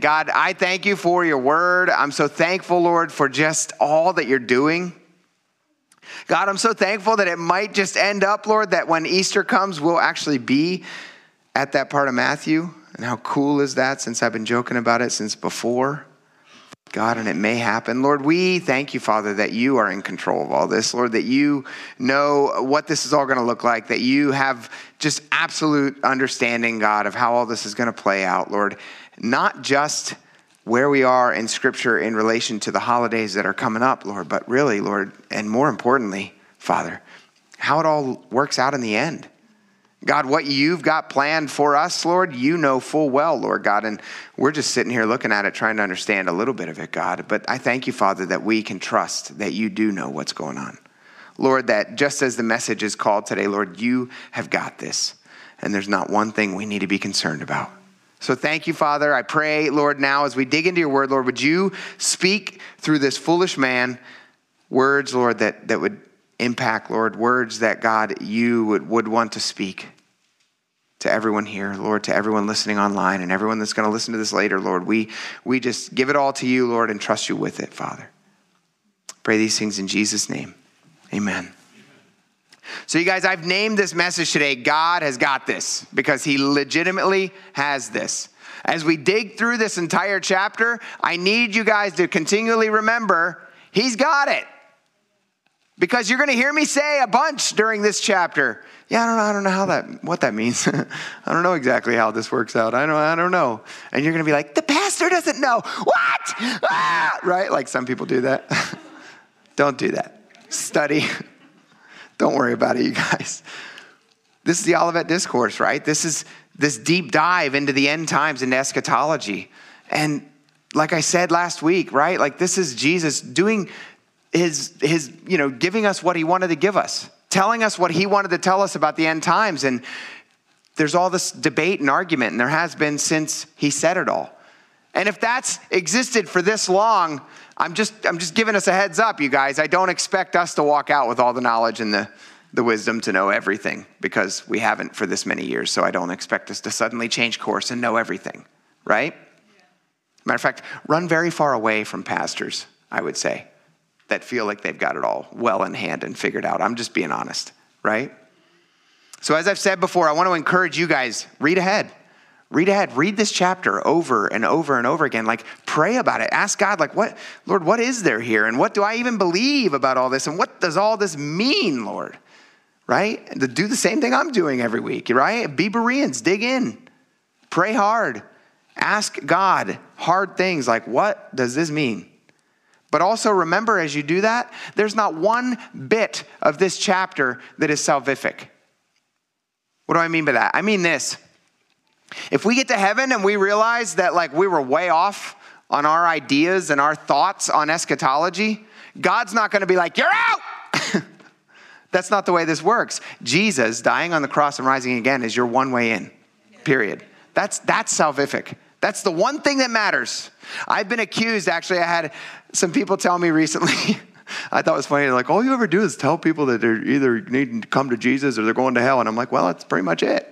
God, I thank you for your word. I'm so thankful, Lord, for just all that you're doing. God, I'm so thankful that it might just end up, Lord, that when Easter comes, we'll actually be at that part of Matthew. And how cool is that, since I've been joking about it since before? God, and it may happen. Lord, we thank you, Father, that you are in control of all this. Lord, that you know what this is all going to look like, that you have just absolute understanding, God, of how all this is going to play out, Lord. Not just where we are in Scripture in relation to the holidays that are coming up, Lord, but really, Lord, and more importantly, Father, how it all works out in the end. God, what you've got planned for us, Lord, you know full well, Lord God, and we're just sitting here looking at it, trying to understand a little bit of it, God. But I thank you, Father, that we can trust that you do know what's going on. Lord, that just as the message is called today, Lord, you have got this, and there's not one thing we need to be concerned about. So thank you, Father. I pray, Lord, now as we dig into your word, Lord, would you speak through this foolish man words, Lord, that would impact, Lord, words that, God, you would want to speak to everyone here, Lord, to everyone listening online and everyone that's going to listen to this later, Lord. We just give it all to you, Lord, and trust you with it, Father. Pray these things in Jesus' name. Amen. So you guys, I've named this message today, God Has Got This, because he legitimately has this. As we dig through this entire chapter, I need you guys to continually remember, he's got it. Because you're going to hear me say a bunch during this chapter. Yeah, I don't know what that means. I don't know exactly how this works out. I don't know. And you're going to be like, the pastor doesn't know. What? Ah! Right? Like some people do that. Don't do that. Study. Don't worry about it, you guys. This is the Olivet Discourse, right? This is this deep dive into the end times, into eschatology. And like I said last week, right? Like this is Jesus doing his, you know, giving us what he wanted to give us, telling us what he wanted to tell us about the end times. And there's all this debate and argument, and there has been since he said it all. And if that's existed for this long, I'm just giving us a heads up, you guys. I don't expect us to walk out with all the knowledge and the wisdom to know everything, because we haven't for this many years. So I don't expect us to suddenly change course and know everything, right? Yeah. Matter of fact, run very far away from pastors, I would say, that feel like they've got it all well in hand and figured out. I'm just being honest, right? So as I've said before, I want to encourage you guys, read ahead. Read ahead. Read this chapter over and over and over again. Like, pray about it. Ask God, like, what, Lord, what is there here? And what do I even believe about all this? And what does all this mean, Lord? Right? And to do the same thing I'm doing every week, right? Be Bereans. Dig in. Pray hard. Ask God hard things like, what does this mean? But also remember, as you do that, there's not one bit of this chapter that is salvific. What do I mean by that? I mean this. If we get to heaven and we realize that, like, we were way off on our ideas and our thoughts on eschatology, God's not going to be like, you're out. That's not the way this works. Jesus dying on the cross and rising again is your one way in, period. That's salvific. That's the one thing that matters. I've been accused, actually, I had some people tell me recently, I thought it was funny, they're like, all you ever do is tell people that they're either needing to come to Jesus or they're going to hell. And I'm like, well, that's pretty much it.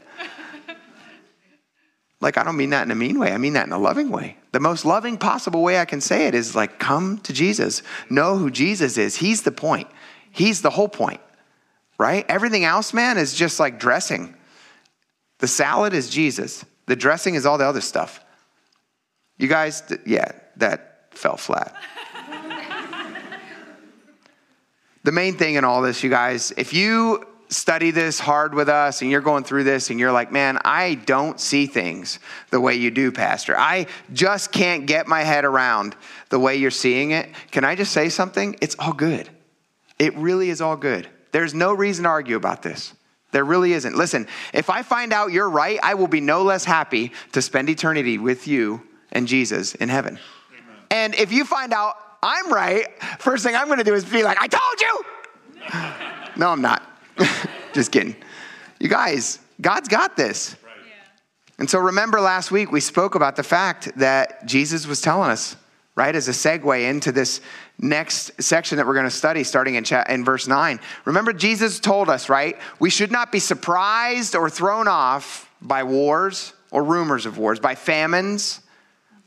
Like, I don't mean that in a mean way. I mean that in a loving way. The most loving possible way I can say it is like, come to Jesus. Know who Jesus is. He's the point. He's the whole point, right? Everything else, man, is just like dressing. The salad is Jesus. The dressing is all the other stuff. You guys, yeah, that fell flat. The main thing in all this, you guys, if you study this hard with us and you're going through this and you're like, man, I don't see things the way you do, Pastor. I just can't get my head around the way you're seeing it. Can I just say something? It's all good. It really is all good. There's no reason to argue about this. There really isn't. Listen, if I find out you're right, I will be no less happy to spend eternity with you and Jesus in heaven. Amen. And if you find out I'm right, first thing I'm going to do is be like, I told you. No, I'm not. Just kidding. You guys, God's got this. Right. Yeah. And so remember last week we spoke about the fact that Jesus was telling us, right, as a segue into this next section that we're going to study starting in verse 9. Remember Jesus told us, right, we should not be surprised or thrown off by wars or rumors of wars, by famines,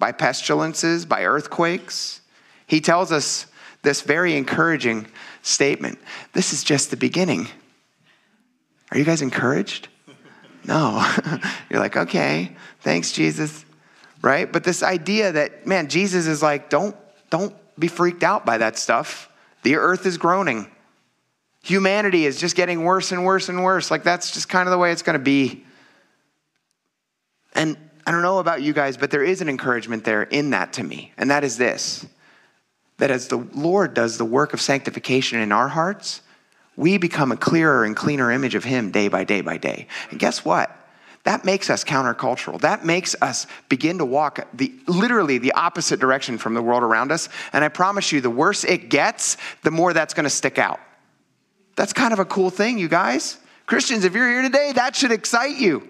by pestilences, by earthquakes. He tells us this very encouraging statement. This is just the beginning. Are you guys encouraged? No. You're like, okay, thanks, Jesus. Right? But this idea that, man, Jesus is like, don't be freaked out by that stuff. The earth is groaning. Humanity is just getting worse and worse and worse. Like, that's just kind of the way it's going to be. And I don't know about you guys, but there is an encouragement there in that to me. And that is this, that as the Lord does the work of sanctification in our hearts, we become a clearer and cleaner image of him day by day by day. And guess what? That makes us countercultural. That makes us begin to walk literally the opposite direction from the world around us. And I promise you, the worse it gets, the more that's going to stick out. That's kind of a cool thing, you guys. Christians, if you're here today, that should excite you.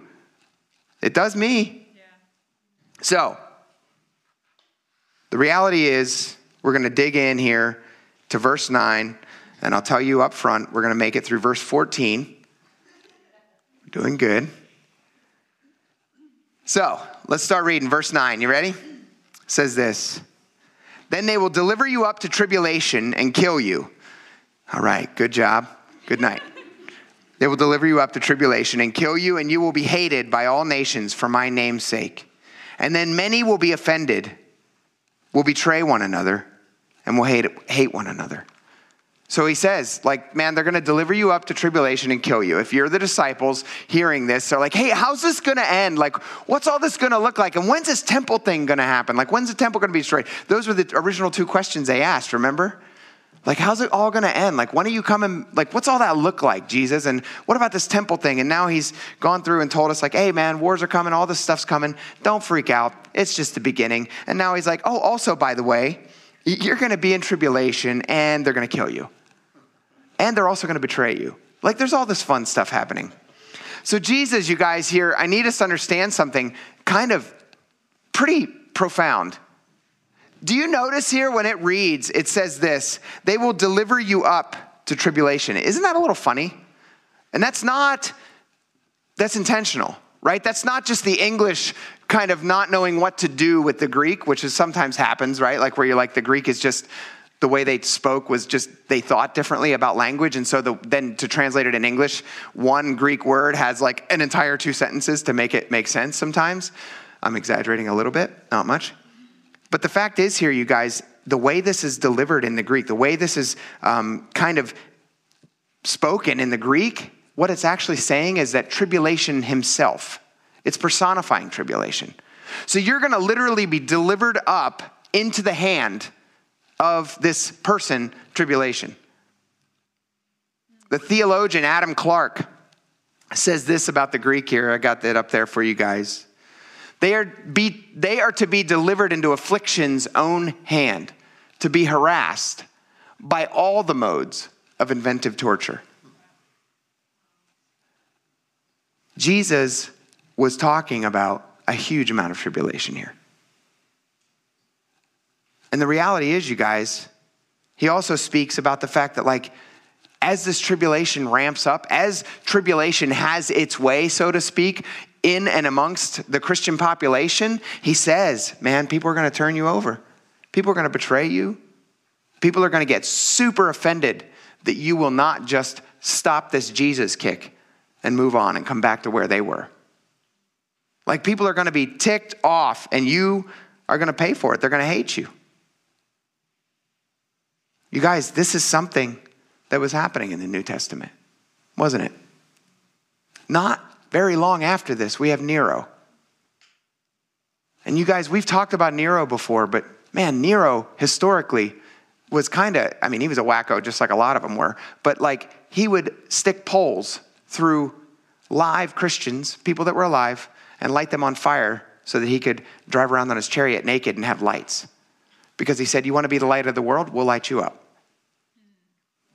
It does me. Yeah. So, the reality is, we're going to dig in here to verse 9, and I'll tell you up front, we're going to make it through verse 14. Doing good. So, let's start reading verse 9. You ready? It says this, "Then they will deliver you up to tribulation and kill you." All right, good job. Good night. "They will deliver you up to tribulation and kill you, and you will be hated by all nations for my name's sake. And then many will be offended, will betray one another, and will hate one another." So he says, like, man, they're going to deliver you up to tribulation and kill you. If you're the disciples hearing this, they're like, hey, how's this going to end? Like, what's all this going to look like? And when's this temple thing going to happen? Like, when's the temple going to be destroyed? Those were the original two questions they asked, remember? Like, how's it all going to end? Like, when are you coming? Like, what's all that look like, Jesus? And what about this temple thing? And now he's gone through and told us, like, hey, man, wars are coming. All this stuff's coming. Don't freak out. It's just the beginning. And now he's like, oh, also, by the way, you're going to be in tribulation, and they're going to kill you. And they're also going to betray you. Like, there's all this fun stuff happening. So Jesus, you guys here, I need us to understand something kind of pretty profound. Do you notice here when it reads, it says this, they will deliver you up to tribulation. Isn't that a little funny? And that's intentional, right? That's not just the English kind of not knowing what to do with the Greek, which is sometimes happens, right? Like where you're like, the Greek is just, the way they spoke was just, they thought differently about language. And so then to translate it in English, one Greek word has like an entire two sentences to make it make sense sometimes. I'm exaggerating a little bit, not much. But the fact is here, you guys, the way this is delivered in the Greek, the way this is kind of spoken in the Greek, what it's actually saying is that tribulation himself, it's personifying tribulation. So you're going to literally be delivered up into the hand of this person, tribulation. The theologian Adam Clark says this about the Greek here. I got that up there for you guys. They are to be delivered into affliction's own hand, to be harassed by all the modes of inventive torture. Jesus was talking about a huge amount of tribulation here. And the reality is, you guys, he also speaks about the fact that, like, as this tribulation ramps up, as tribulation has its way, so to speak, in and amongst the Christian population, he says, man, people are going to turn you over. People are going to betray you. People are going to get super offended that you will not just stop this Jesus kick and move on and come back to where they were. Like, people are going to be ticked off and you are going to pay for it. They're going to hate you. You guys, this is something that was happening in the New Testament, wasn't it? Not very long after this, we have Nero. And you guys, we've talked about Nero before, but man, Nero historically was kind of, I mean, he was a wacko just like a lot of them were, but like he would stick poles through live Christians, people that were alive, and light them on fire so that he could drive around on his chariot naked and have lights. Because he said, you want to be the light of the world? We'll light you up.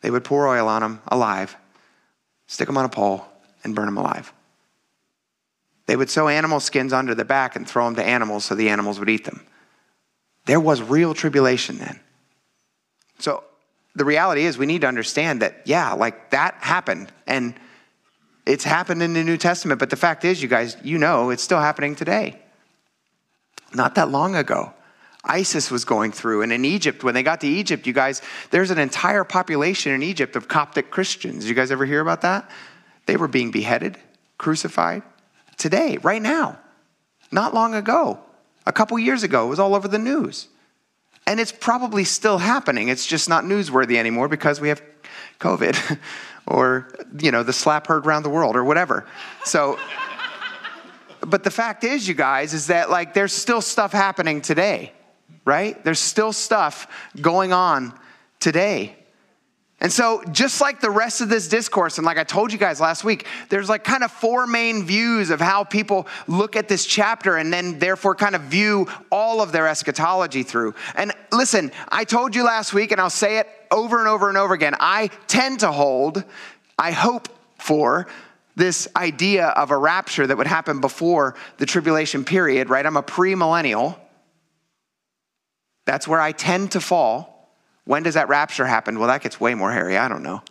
They would pour oil on him alive, stick him on a pole, and burn him alive. They would sew animal skins under their back and throw them to animals so the animals would eat them. There was real tribulation then. So the reality is we need to understand that, yeah, like that happened. And it's happened in the New Testament. But the fact is, you guys, you know, it's still happening today. not that long ago. ISIS was going through, and in Egypt, when they got to Egypt, you guys, there's an entire population in Egypt of Coptic Christians. You guys ever hear about that? They were being beheaded, crucified, today, right now, not long ago, a couple years ago. It was all over the news. And it's probably still happening. It's just not newsworthy anymore because we have COVID or, you know, the slap heard around the world or whatever. So, but the fact is, you guys, is that like there's still stuff happening today, right? There's still stuff going on today. And so just like the rest of this discourse, and like I told you guys last week, there's like kind of four main views of how people look at this chapter and then therefore kind of view all of their eschatology through. And listen, I told you last week, and I'll say it over and over and over again, I tend to hold, I hope for, this idea of a rapture that would happen before the tribulation period, right? I'm a premillennial. That's where I tend to fall. When does that rapture happen? Well, that gets way more hairy. I don't know.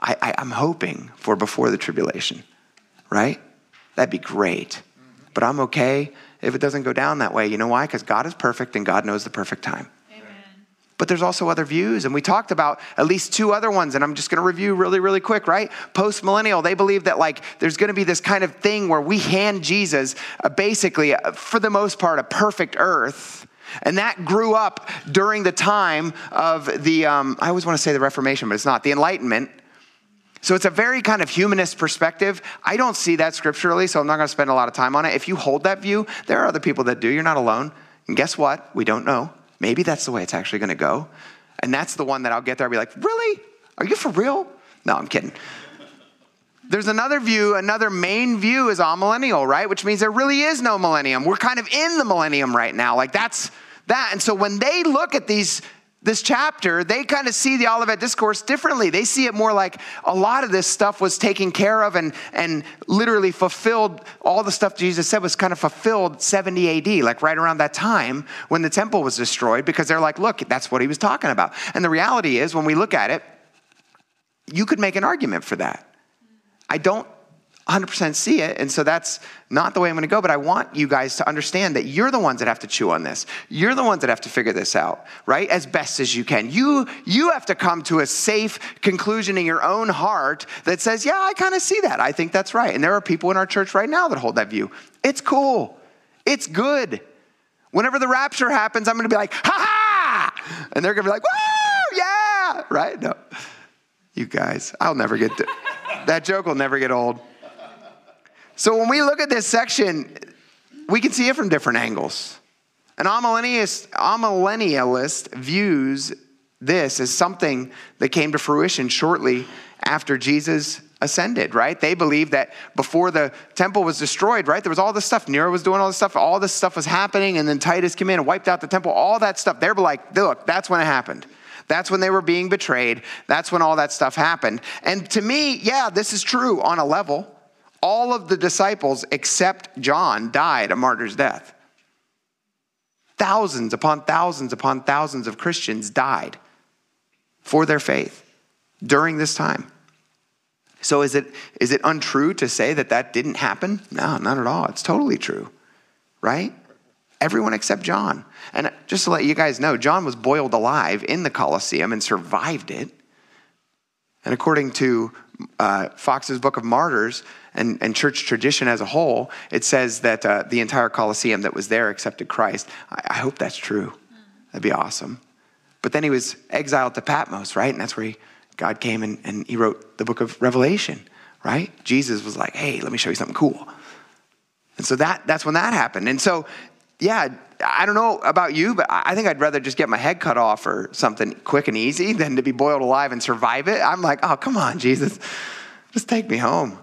I'm hoping for before the tribulation, right? That'd be great. But I'm okay if it doesn't go down that way. You know why? Because God is perfect and God knows the perfect time. Amen. But there's also other views. And we talked about at least two other ones. And I'm just going to review really, really quick, right? Post-millennial, they believe that like there's going to be this kind of thing where we hand Jesus basically, for the most part, a perfect earth. And that grew up during the time of the, I always want to say the Reformation, but it's not, the Enlightenment. So it's a very kind of humanist perspective. I don't see that scripturally, so I'm not going to spend a lot of time on it. If you hold that view, there are other people that do. You're not alone. And guess what? We don't know. Maybe that's the way it's actually going to go. And that's the one that I'll get there. I'll be like, really? Are you for real? No, I'm kidding. There's another view, another main view is amillennial, right? Which means there really is no millennium. We're kind of in the millennium right now. Like that's that. And so when they look at this chapter, they kind of see the Olivet Discourse differently. They see it more like a lot of this stuff was taken care of and literally fulfilled. All the stuff Jesus said was kind of fulfilled 70 AD, like right around that time when the temple was destroyed, because they're like, look, that's what he was talking about. And the reality is when we look at it, you could make an argument for that. I don't 100% see it, and so that's not the way I'm going to go, but I want you guys to understand that you're the ones that have to chew on this. You're the ones that have to figure this out, right, as best as you can. You have to come to a safe conclusion in your own heart that says, yeah, I kind of see that. I think that's right, and there are people in our church right now that hold that view. It's cool. It's good. Whenever the rapture happens, I'm going to be like, ha-ha, and they're going to be like, woo, yeah, right? No, you guys, I'll never get to that joke will never get old. So when we look at this section, we can see it from different angles. An amillennialist views this as something that came to fruition shortly after Jesus ascended, right? They believe that before the temple was destroyed, right, there was all this stuff. Nero was doing all this stuff. All this stuff was happening, and then Titus came in and wiped out the temple, all that stuff. They were like, look, that's when it happened. That's when they were being betrayed. That's when all that stuff happened. And to me, yeah, this is true on a level. All of the disciples except John died a martyr's death. Thousands upon thousands upon thousands of Christians died for their faith during this time. So is it untrue to say that that didn't happen? No, not at all. It's totally true, right? Everyone except John. And just to let you guys know, John was boiled alive in the Colosseum and survived it. And according to Fox's Book of Martyrs and church tradition as a whole, it says that the entire Colosseum that was there accepted Christ. I hope that's true. That'd be awesome. But then he was exiled to Patmos, right? And that's where God came and he wrote the book of Revelation, right? Jesus was like, hey, let me show you something cool. And so that's when that happened. And so yeah, I don't know about you, but I think I'd rather just get my head cut off or something quick and easy than to be boiled alive and survive it. I'm like, oh, come on, Jesus. Just take me home.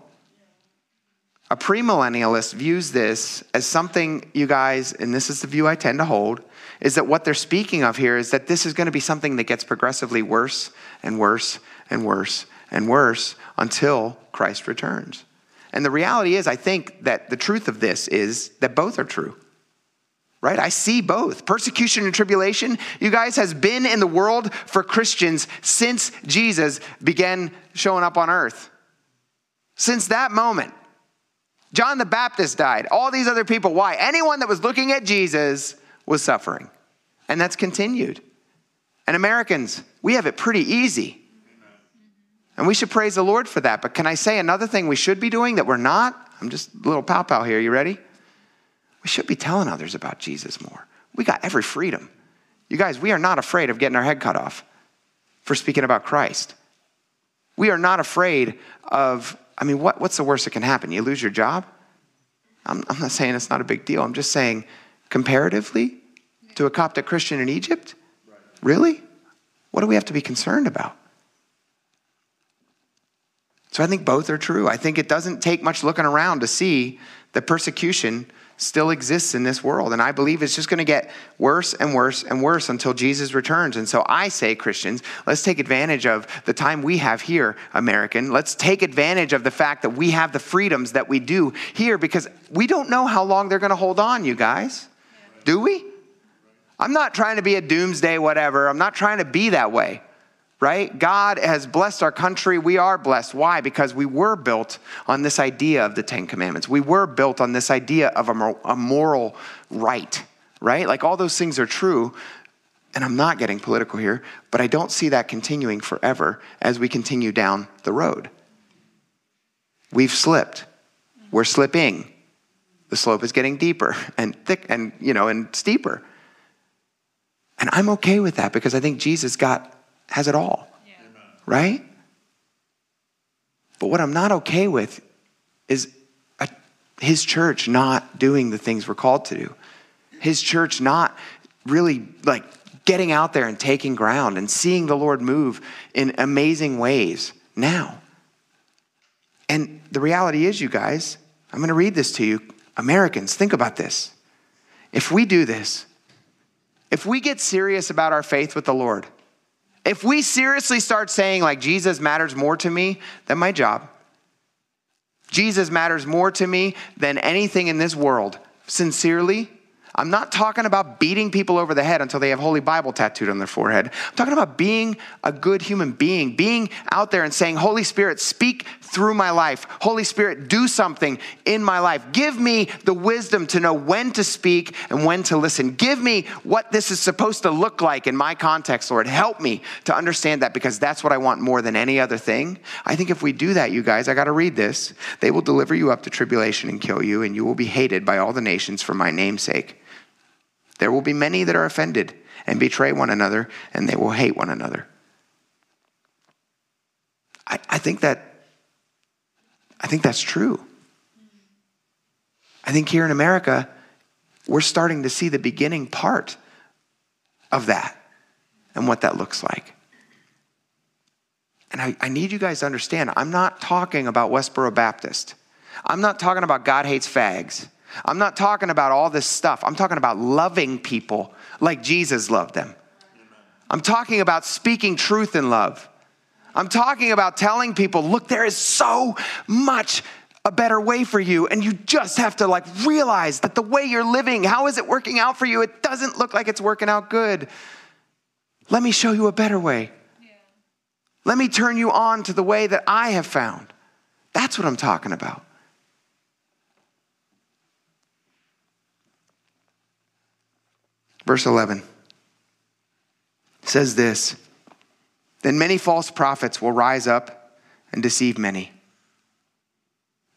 A premillennialist views this as something, you guys, and this is the view I tend to hold, is that what they're speaking of here is that this is going to be something that gets progressively worse and worse and worse and worse until Christ returns. And the reality is, I think that the truth of this is that both are true. Right? I see both. Persecution and tribulation, you guys, has been in the world for Christians since Jesus began showing up on earth. Since that moment, John the Baptist died. All these other people. Why? Anyone that was looking at Jesus was suffering. And that's continued. And Americans, we have it pretty easy. And we should praise the Lord for that. But can I say another thing we should be doing that we're not? I'm just a little pow-pow here. You ready? We should be telling others about Jesus more. We got every freedom. You guys, we are not afraid of getting our head cut off for speaking about Christ. We are not afraid of, I mean, what's the worst that can happen? You lose your job? I'm not saying it's not a big deal. I'm just saying comparatively to a Coptic Christian in Egypt, really? What do we have to be concerned about? So I think both are true. I think it doesn't take much looking around to see that persecution still exists in this world. And I believe it's just going to get worse and worse and worse until Jesus returns. And so I say, Christians, let's take advantage of the time we have here, American. Let's take advantage of the fact that we have the freedoms that we do here, because we don't know how long they're going to hold on, you guys. Do we? I'm not trying to be a doomsday whatever. I'm not trying to be that way. Right? God has blessed our country. We are blessed. Why? Because we were built on this idea of the Ten Commandments. We were built on this idea of a moral right, right? Like all those things are true, and I'm not getting political here, but I don't see that continuing forever as we continue down the road. We've slipped. We're slipping. The slope is getting deeper and thick and, you know, and steeper. And I'm okay with that because I think Jesus has it all, yeah. Right? But what I'm not okay with is his church not doing the things we're called to do. His church not really like getting out there and taking ground and seeing the Lord move in amazing ways now. And the reality is, you guys, I'm going to read this to you. Americans, think about this. If we do this, if we get serious about our faith with the Lord, if we seriously start saying like Jesus matters more to me than my job, Jesus matters more to me than anything in this world, sincerely, I'm not talking about beating people over the head until they have Holy Bible tattooed on their forehead. I'm talking about being a good human being, being out there and saying, Holy Spirit, speak through my life. Holy Spirit, do something in my life. Give me the wisdom to know when to speak and when to listen. Give me what this is supposed to look like in my context, Lord. Help me to understand that, because that's what I want more than any other thing. I think if we do that, you guys, I got to read this. They will deliver you up to tribulation and kill you, and you will be hated by all the nations for my name's sake. There will be many that are offended and betray one another, and they will hate one another. I think that's true. I think here in America, we're starting to see the beginning part of that and what that looks like. And I need you guys to understand, I'm not talking about Westboro Baptist. I'm not talking about God hates fags. I'm not talking about all this stuff. I'm talking about loving people like Jesus loved them. I'm talking about speaking truth in love. I'm talking about telling people, look, there is so much a better way for you. And you just have to like realize that the way you're living, how is it working out for you? It doesn't look like it's working out good. Let me show you a better way. Yeah. Let me turn you on to the way that I have found. That's what I'm talking about. Verse 11 says this, then many false prophets will rise up and deceive many.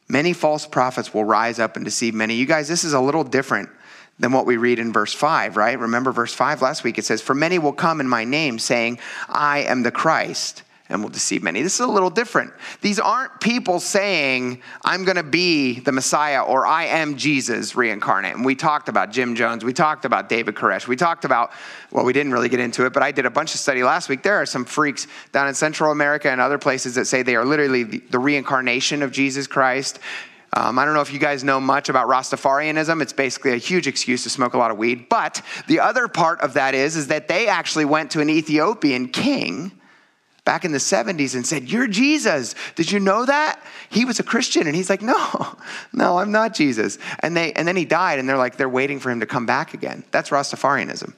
Many false prophets will rise up and deceive many. You guys, this is a little different than what we read in verse 5, right? Remember verse 5 last week, it says, for many will come in my name saying, I am the Christ, and will deceive many. This is a little different. These aren't people saying, I'm going to be the Messiah or I am Jesus reincarnate. And we talked about Jim Jones. We talked about David Koresh. We talked about, well, we didn't really get into it, but I did a bunch of study last week. There are some freaks down in Central America and other places that say they are literally the reincarnation of Jesus Christ. I don't know if you guys know much about Rastafarianism. It's basically a huge excuse to smoke a lot of weed. But the other part of that is that they actually went to an Ethiopian king back in the 70s and said, you're Jesus. Did you know that? He was a Christian. And he's like, no, I'm not Jesus. And then he died, and they're like, they're waiting for him to come back again. That's Rastafarianism.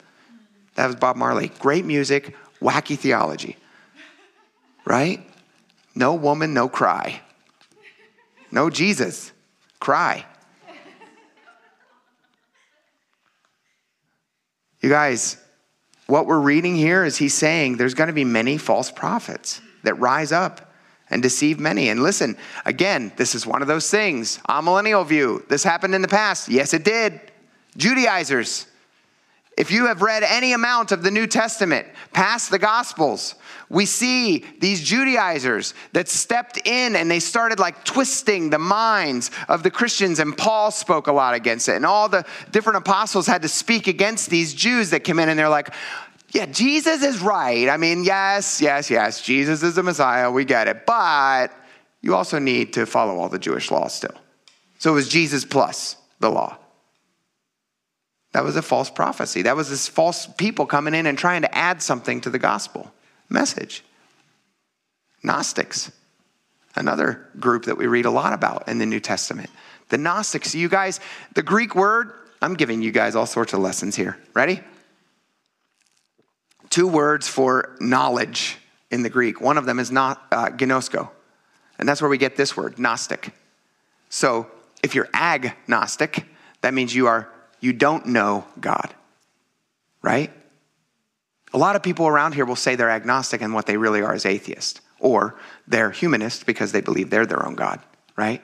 That was Bob Marley. Great music, wacky theology, right? No woman, no cry. No Jesus. cry. You guys, what we're reading here is he's saying there's going to be many false prophets that rise up and deceive many. And listen, again, this is one of those things. A millennial view. This happened in the past. Yes, it did. Judaizers. If you have read any amount of the New Testament, past the Gospels, we see these Judaizers that stepped in and they started like twisting the minds of the Christians, and Paul spoke a lot against it. And all the different apostles had to speak against these Jews that came in, and they're like, yeah, Jesus is right. I mean, yes, Jesus is the Messiah. We get it. But you also need to follow all the Jewish law still. So it was Jesus plus the law. That was a false prophecy. That was this false people coming in and trying to add something to the gospel message. Gnostics, another group that we read a lot about in the New Testament. The Gnostics, you guys, the Greek word, I'm giving you guys all sorts of lessons here. Ready? 2 words for knowledge in the Greek. One of them is gnosko. And that's where we get this word, Gnostic. So if you're agnostic, that means you don't know God, right? A lot of people around here will say they're agnostic, and what they really are is atheist, or they're humanist because they believe they're their own God, right?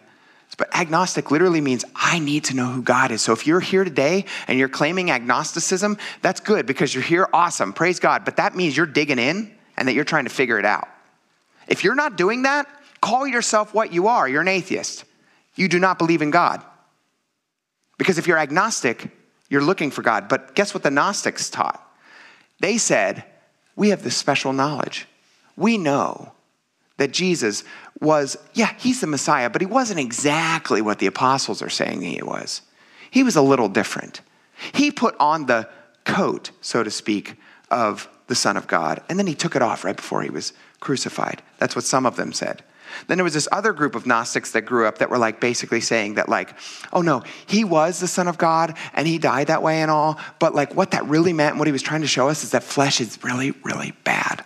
But agnostic literally means I need to know who God is. So if you're here today and you're claiming agnosticism, that's good because you're here. Awesome. Praise God. But that means you're digging in and that you're trying to figure it out. If you're not doing that, call yourself what you are. You're an atheist. You do not believe in God. Because if you're agnostic, you're looking for God. But guess what the Gnostics taught? They said, we have this special knowledge. We know that Jesus was, yeah, he's the Messiah, but he wasn't exactly what the apostles are saying he was. He was a little different. He put on the coat, so to speak, of the Son of God. And then he took it off right before he was crucified. That's what some of them said. Then there was this other group of Gnostics that grew up that were like basically saying that like, oh no, he was the Son of God and he died that way and all. But like what that really meant and what he was trying to show us is that flesh is really, really bad.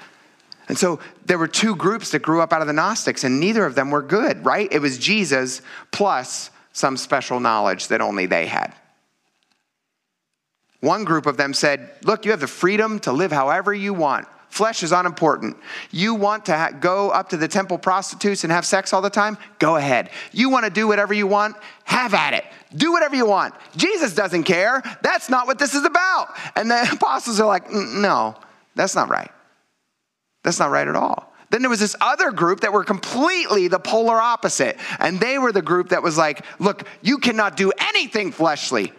And so there were 2 groups that grew up out of the Gnostics, and neither of them were good, right? It was Jesus plus some special knowledge that only they had. One group of them said, look, you have the freedom to live however you want. Flesh is unimportant. You want to go up to the temple prostitutes and have sex all the time? Go ahead. You want to do whatever you want? Have at it. Do whatever you want. Jesus doesn't care. That's not what this is about. And the apostles are like, no, that's not right. That's not right at all. Then there was this other group that were completely the polar opposite. And they were the group that was like, look, you cannot do anything fleshly.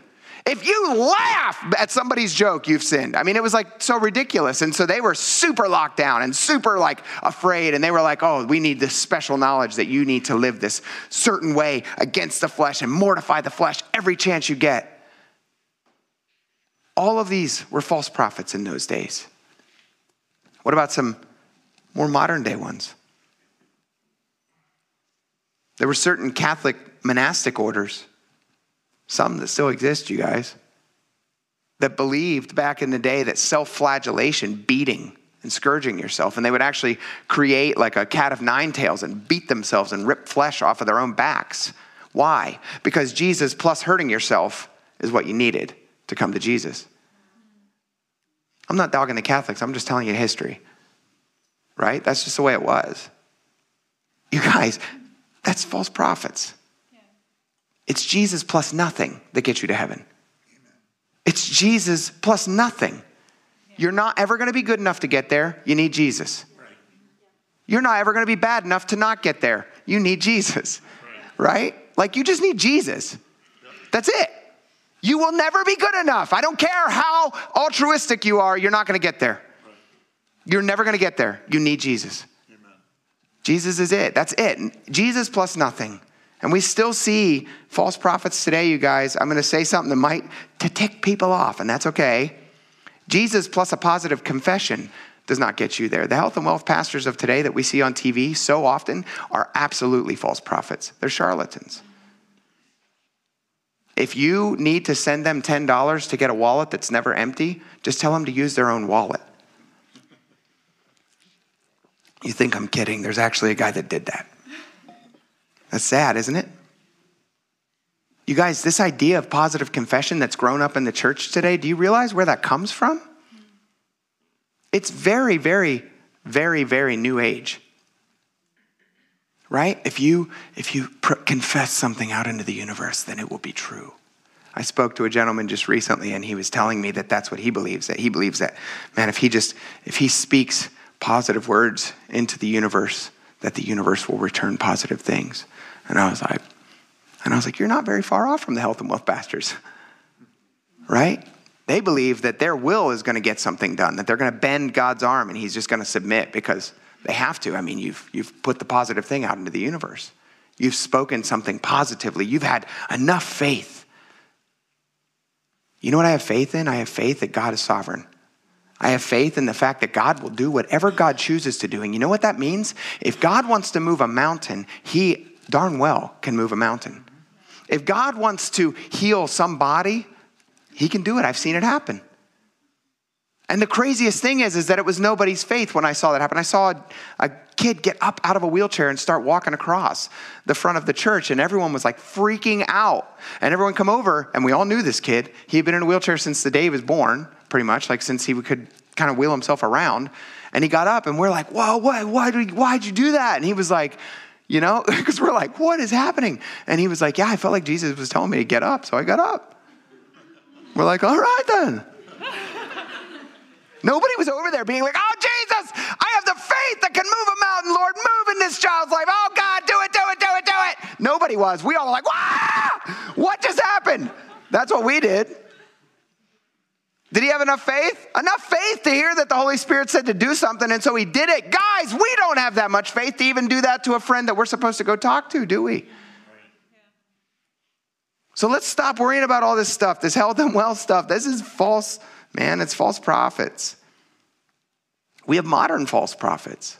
If you laugh at somebody's joke, you've sinned. I mean, it was like so ridiculous. And so they were super locked down and super like afraid. And they were like, oh, we need this special knowledge that you need to live this certain way against the flesh and mortify the flesh every chance you get. All of these were false prophets in those days. What about some more modern day ones? There were certain Catholic monastic orders, some that still exist, you guys, that believed back in the day that self-flagellation, beating and scourging yourself, and they would actually create like a cat of nine tails and beat themselves and rip flesh off of their own backs. Why? Because Jesus plus hurting yourself is what you needed to come to Jesus. I'm not dogging the Catholics. I'm just telling you history, right? That's just the way it was. You guys, that's false prophets. It's Jesus plus nothing that gets you to heaven. It's Jesus plus nothing. You're not ever going to be good enough to get there. You need Jesus. You're not ever going to be bad enough to not get there. You need Jesus, right? Like you just need Jesus. That's it. You will never be good enough. I don't care how altruistic you are. You're not going to get there. You're never going to get there. You need Jesus. Jesus is it. That's it. Jesus plus nothing. And we still see false prophets today, you guys. I'm going to say something that might tick people off, and that's okay. Jesus plus a positive confession does not get you there. The health and wealth pastors of today that we see on TV so often are absolutely false prophets. They're charlatans. If you need to send them $10 to get a wallet that's never empty, just tell them to use their own wallet. You think I'm kidding. There's actually a guy that did that. That's sad, isn't it? You guys, this idea of positive confession that's grown up in the church today, do you realize where that comes from? It's very, very, very, very new age, right? If you confess something out into the universe, then it will be true. I spoke to a gentleman just recently, and he was telling me that that's what he believes, that he believes that, man, if he speaks positive words into the universe, that the universe will return positive things. And I was like, you're not very far off from the health and wealth pastors, right? They believe that their will is going to get something done, that they're going to bend God's arm and he's just going to submit because they have to. I mean, you've put the positive thing out into the universe. You've spoken something positively. You've had enough faith. You know what I have faith in? I have faith that God is sovereign. I have faith in the fact that God will do whatever God chooses to do. And you know what that means? If God wants to move a mountain, he darn well can move a mountain. If God wants to heal somebody, he can do it. I've seen it happen. And the craziest thing is that it was nobody's faith when I saw that happen. I saw a kid get up out of a wheelchair and start walking across the front of the church, and everyone was like freaking out. And everyone come over, and we all knew this kid. He had been in a wheelchair since the day he was born, pretty much, like since he could kind of wheel himself around. And he got up, and we're like, whoa, why'd you do that? And he was like, you know, because we're like, what is happening? And he was like, yeah, I felt like Jesus was telling me to get up, so I got up. We're like, all right then. Nobody was over there being like, oh, Jesus, I have the faith that can move a mountain, Lord, move in this child's life. Oh, God, do it, do it, do it, do it. Nobody was. We all were like, ah! What just happened? That's what we did. Did he have enough faith? Enough faith to hear that the Holy Spirit said to do something, and so he did it. Guys, we don't have that much faith to even do that to a friend that we're supposed to go talk to, do we? So let's stop worrying about all this stuff, this health and wealth stuff. This is false, man, it's false prophets. We have modern false prophets.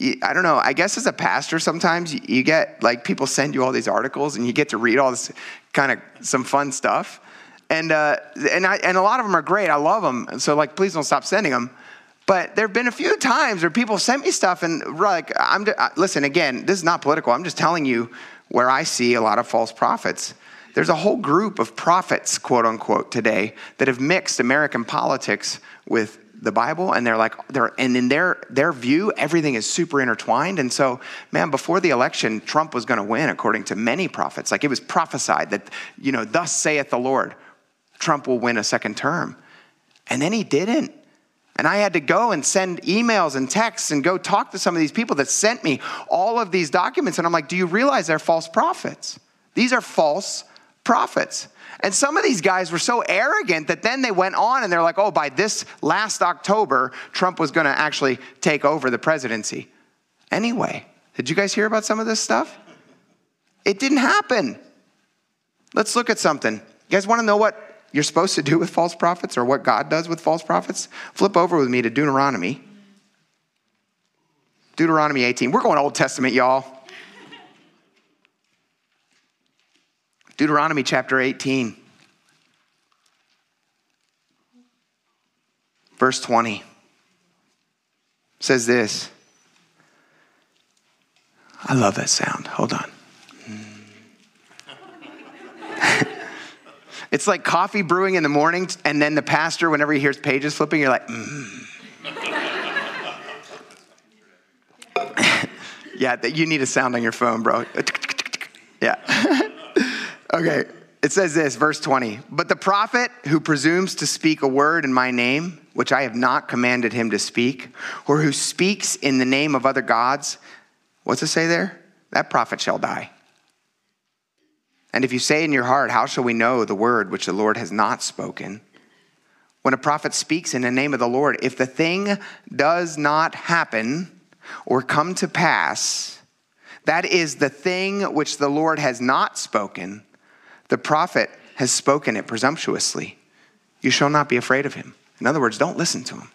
I don't know, I guess as a pastor sometimes you get, like, people send you all these articles and you get to read all this kind of some fun stuff. And a lot of them are great, I love them. And so, like, please don't stop sending them. But there have been a few times where people sent me stuff and, like, listen, again, this is not political. I'm just telling you where I see a lot of false prophets. There's a whole group of prophets, quote unquote, today that have mixed American politics with the Bible, and in their view, everything is super intertwined. And so, man, before the election, Trump was gonna win, according to many prophets. Like, it was prophesied that, you know, thus saith the Lord, Trump will win a second term. And then he didn't. And I had to go and send emails and texts and go talk to some of these people that sent me all of these documents. And I'm like, do you realize they're false prophets? These are false prophets. And some of these guys were so arrogant that then they went on and they're like, oh, by this last October, Trump was going to actually take over the presidency. Anyway, did you guys hear about some of this stuff? It didn't happen. Let's look at something. You guys want to know what you're supposed to do with false prophets, or what God does with false prophets? Flip over with me to Deuteronomy. Deuteronomy 18. We're going Old Testament, y'all. Deuteronomy chapter 18. Verse 20. Says this. I love that sound. Hold on. It's like coffee brewing in the morning, and then the pastor, whenever he hears pages flipping, you're like, Yeah, that you need a sound on your phone, bro. Yeah. Okay, it says this, verse 20. But the prophet who presumes to speak a word in my name, which I have not commanded him to speak, or who speaks in the name of other gods, what's it say there? That prophet shall die. And if you say in your heart, how shall we know the word which the Lord has not spoken? When a prophet speaks in the name of the Lord, if the thing does not happen or come to pass, that is the thing which the Lord has not spoken, the prophet has spoken it presumptuously. You shall not be afraid of him. In other words, don't listen to him.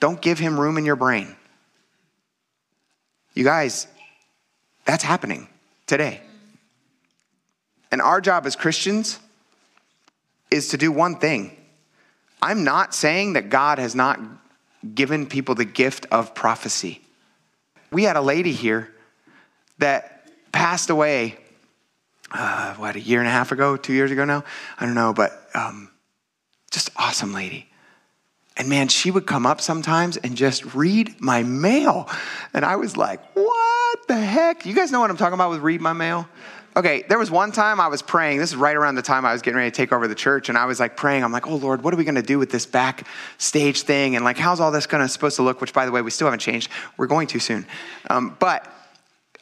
Don't give him room in your brain. You guys, that's happening today. And our job as Christians is to do one thing. I'm not saying that God has not given people the gift of prophecy. We had a lady here that passed away a year and a half ago, 2 years ago now? I don't know, but just awesome lady. And man, she would come up sometimes and just read my mail. And I was like, what the heck? You guys know what I'm talking about with read my mail? Okay, there was one time I was praying. This is right around the time I was getting ready to take over the church. And I was like praying. I'm like, oh, Lord, what are we going to do with this backstage thing? And like, how's all this supposed to look? Which, by the way, we still haven't changed. We're going to soon. But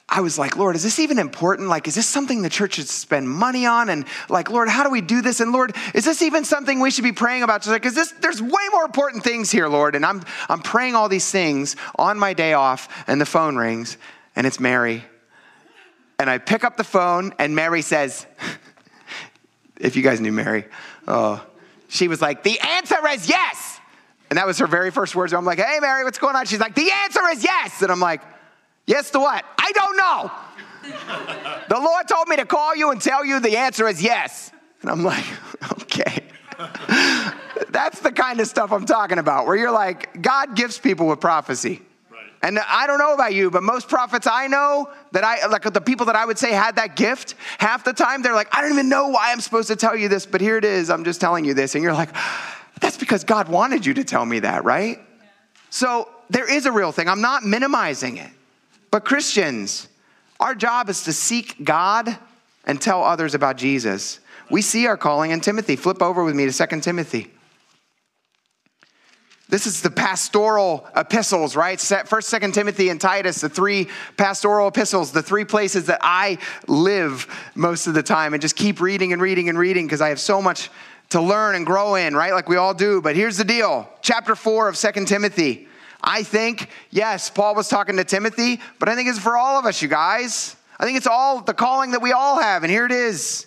I was like, Lord, is this even important? Like, is this something the church should spend money on? And like, Lord, how do we do this? And Lord, is this even something we should be praying about? Just like, there's way more important things here, Lord. And I'm praying all these things on my day off, and the phone rings, and it's Mary. And I pick up the phone, and Mary says, if you guys knew Mary, she was like, the answer is yes. And that was her very first words. I'm like, hey, Mary, what's going on? She's like, the answer is yes. And I'm like, yes to what? I don't know. The Lord told me to call you and tell you the answer is yes. And I'm like, okay. That's the kind of stuff I'm talking about, where you're like, God gifts people with prophecy. And I don't know about you, but most prophets I know that the people that I would say had that gift, half the time they're like, I don't even know why I'm supposed to tell you this, but here it is. I'm just telling you this. And you're like, that's because God wanted you to tell me that, right? Yeah. So there is a real thing. I'm not minimizing it. But Christians, our job is to seek God and tell others about Jesus. We see our calling in Timothy. Flip over with me to Second Timothy. This is the pastoral epistles, right? First, Second Timothy, and Titus, the three pastoral epistles, the three places that I live most of the time and just keep reading and reading and reading because I have so much to learn and grow in, right? Like we all do. But here's the deal. Chapter 4 of Second Timothy. I think, yes, Paul was talking to Timothy, but I think it's for all of us, you guys. I think it's all the calling that we all have. And here it is.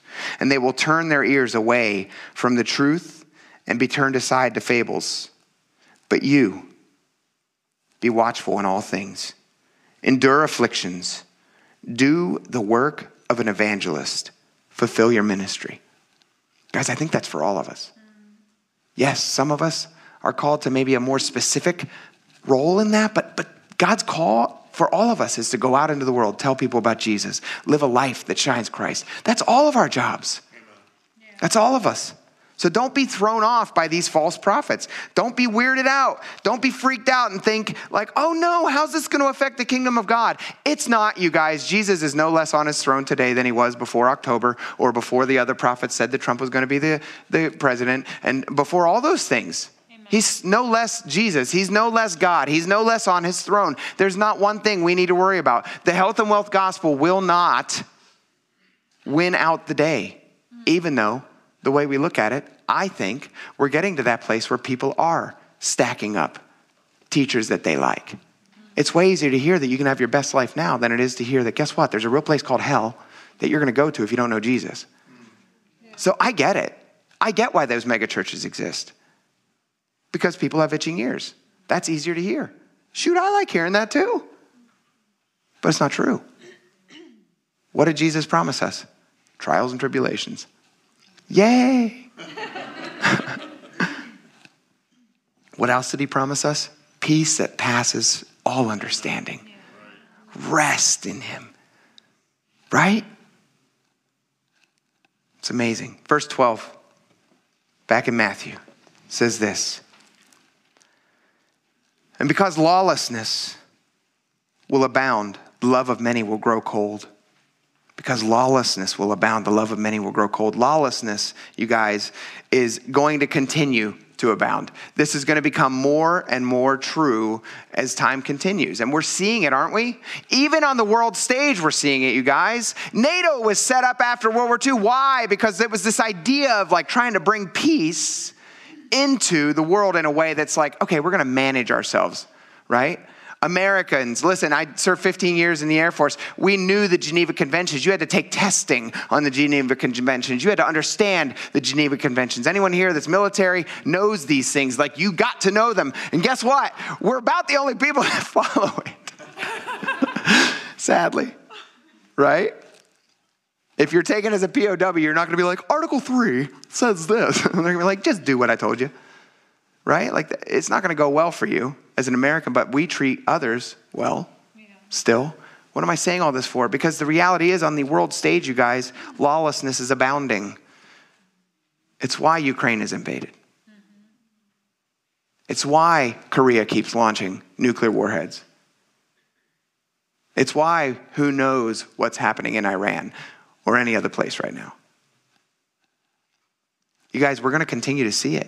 And they will turn their ears away from the truth and be turned aside to fables. But you, be watchful in all things. Endure afflictions. Do the work of an evangelist. Fulfill your ministry. Guys, I think that's for all of us. Yes, some of us are called to maybe a more specific role in that, but God's call for all of us is to go out into the world, tell people about Jesus, live a life that shines Christ. That's all of our jobs. Amen. That's all of us. So don't be thrown off by these false prophets. Don't be weirded out. Don't be freaked out and think like, oh no, how's this going to affect the kingdom of God? It's not, you guys. Jesus is no less on his throne today than he was before October or before the other prophets said that Trump was going to be the president and before all those things. He's no less Jesus. He's no less God. He's no less on his throne. There's not one thing we need to worry about. The health and wealth gospel will not win out the day, even though the way we look at it, I think we're getting to that place where people are stacking up teachers that they like. It's way easier to hear that you can have your best life now than it is to hear that, guess what? There's a real place called hell that you're going to go to if you don't know Jesus. Yeah. So I get it. I get why those mega churches exist. Because people have itching ears. That's easier to hear. Shoot, I like hearing that too. But it's not true. What did Jesus promise us? Trials and tribulations. Yay! What else did he promise us? Peace that passes all understanding. Rest in him. Right? It's amazing. Verse 12, back in Matthew, says this. And because lawlessness will abound, the love of many will grow cold. Because lawlessness will abound, the love of many will grow cold. Lawlessness, you guys, is going to continue to abound. This is going to become more and more true as time continues. And we're seeing it, aren't we? Even on the world stage, we're seeing it, you guys. NATO was set up after World War II. Why? Because it was this idea of like trying to bring peace into the world in a way that's like, okay, we're going to manage ourselves, right? Americans, listen, I served 15 years in the Air Force. We knew the Geneva Conventions. You had to take testing on the Geneva Conventions. You had to understand the Geneva Conventions. Anyone here that's military knows these things. Like, you got to know them. And guess what? We're about the only people that follow it. Sadly, right? If you're taken as a POW, you're not going to be like, Article 3 says this. They're going to be like, just do what I told you, right? Like, it's not going to go well for you as an American, but we treat others well still. What am I saying all this for? Because the reality is, on the world stage, you guys, lawlessness is abounding. It's why Ukraine is invaded. Mm-hmm. It's why Korea keeps launching nuclear warheads. It's why who knows what's happening in Iran or any other place right now. You guys, we're going to continue to see it.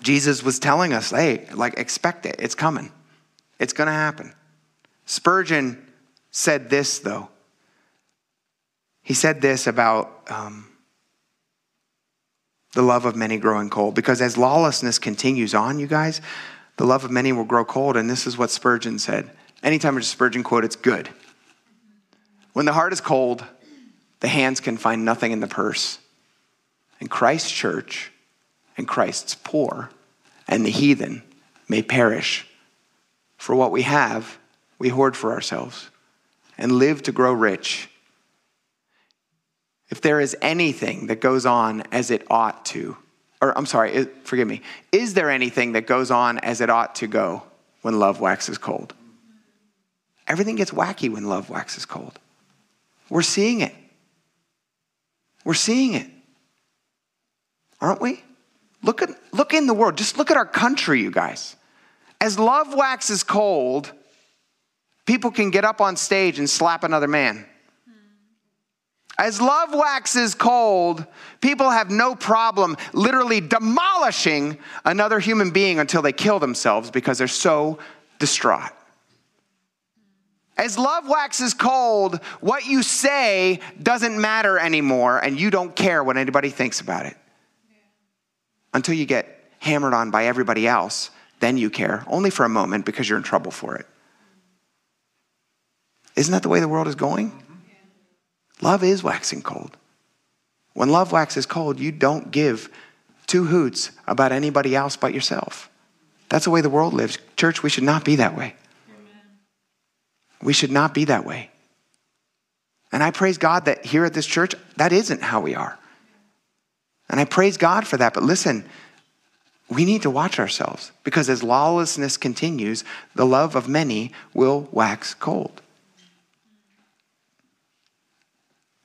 Jesus was telling us, hey, like, expect it. It's coming. It's going to happen. Spurgeon said this, though. He said this about the love of many growing cold. Because as lawlessness continues on, you guys, the love of many will grow cold. And this is what Spurgeon said. Anytime there's a Spurgeon quote, it's good. When the heart is cold, the hands can find nothing in the purse. And Christ's church and Christ's poor and the heathen may perish. For what we have, we hoard for ourselves and live to grow rich. If there is anything that goes on as it ought to, or I'm sorry, forgive me. Is there anything that goes on as it ought to go when love waxes cold? Everything gets wacky when love waxes cold. We're seeing it. We're seeing it, aren't we? Look in the world. Just look at our country, you guys. As love waxes cold, people can get up on stage and slap another man. As love waxes cold, people have no problem literally demolishing another human being until they kill themselves because they're so distraught. As love waxes cold, what you say doesn't matter anymore, and you don't care what anybody thinks about it. Yeah. Until you get hammered on by everybody else, then you care, only for a moment because you're in trouble for it. Isn't that the way the world is going? Mm-hmm. Yeah. Love is waxing cold. When love waxes cold, you don't give two hoots about anybody else but yourself. That's the way the world lives. Church, we should not be that way. We should not be that way. And I praise God that here at this church, that isn't how we are. And I praise God for that. But listen, we need to watch ourselves, because as lawlessness continues, the love of many will wax cold.